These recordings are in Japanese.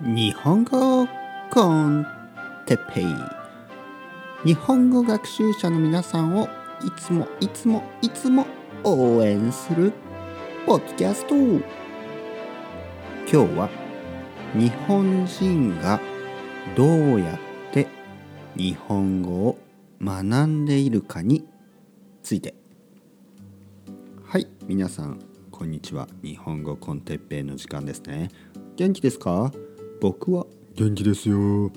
日本語コンテッペイ、日本語学習者の皆さんをいつもいつもいつも応援するポッドキャスト。今日は日本人がどうやって日本語を学んでいるかについて。はい、皆さんこんにちは。日本語コンテッペイの時間ですね。元気ですか？僕は元気ですよ。今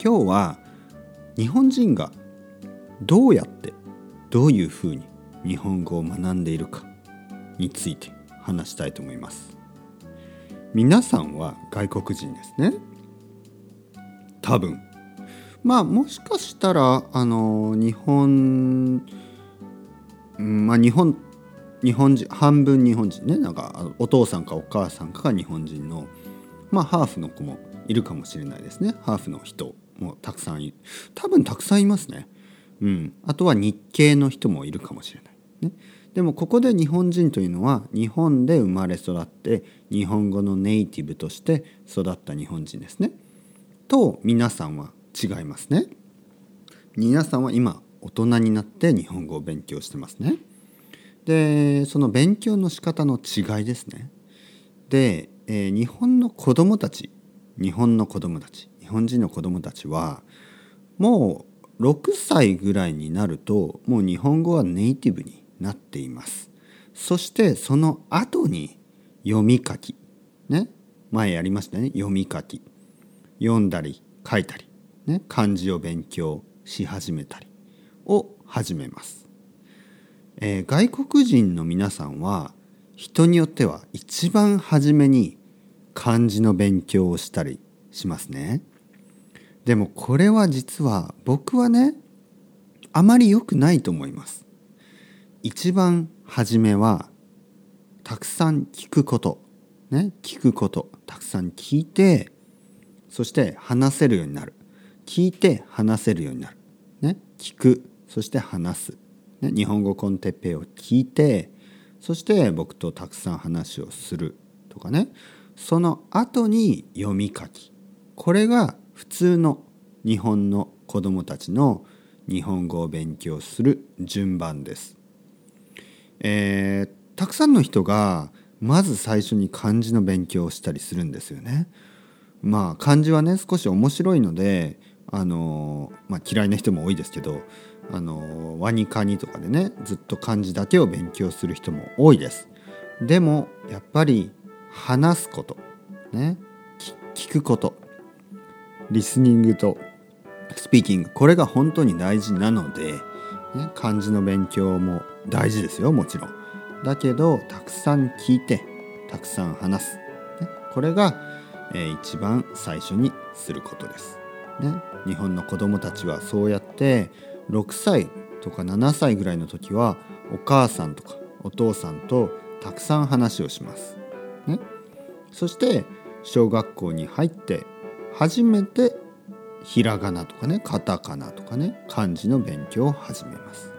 日は日本人がどうやってどういうふうに日本語を学んでいるかについて話したいと思います。皆さんは外国人ですね。多分もしかしたら日本人半分日本人ね、なんかお父さんかお母さんかが日本人のハーフの子もいるかもしれないですね。ハーフの人もたくさんいる、多分たくさんいますね。あとは日系の人もいるかもしれないね。でもここで日本人というのは日本で生まれ育って日本語のネイティブとして育った日本人ですね。と皆さんは違いますね。皆さんは今大人になって日本語を勉強してますね。で、その勉強の仕方の違いですね。で、日本人の子供たちはもう6歳ぐらいになるともう日本語はネイティブになっています。そしてその後に読み書きね、前やりましたね。読み書き、読んだり書いたりね、漢字を勉強し始めたりを始めます。外国人の皆さんは人によっては一番初めに漢字の勉強をしたりしますね。でもこれは実は僕はね、あまり良くないと思います。一番初めはたくさん聞くこと、ね、たくさん聞いて、そして話せるようになる。聞いて話せるようになる、ね、聞く、そして話す、ね、日本語コンテッペイを聞いて、そして僕とたくさん話をするとかね。その後に読み書き、これが普通の日本の子どもたちの日本語を勉強する順番です。たくさんの人がまず最初に漢字の勉強をしたりするんですよね。漢字はね、少し面白いので嫌いな人も多いですけど、ワニカニとかでね、ずっと漢字だけを勉強する人も多いです。でもやっぱり話すこと、ね、聞くこと、リスニングとスピーキング、これが本当に大事なので、ね、漢字の勉強も大事ですよ、もちろん。だけどたくさん聞いてたくさん話す、ね、これが、一番最初にすることです、ね。日本の子どもたちはそうやって6歳とか7歳ぐらいの時はお母さんとかお父さんとたくさん話をします、ね。そして小学校に入って初めてひらがなとかね、カタカナとかね、漢字の勉強を始めます。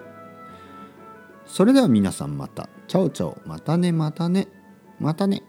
それでは皆さん、またチャオチャオ、またねまたねまたね。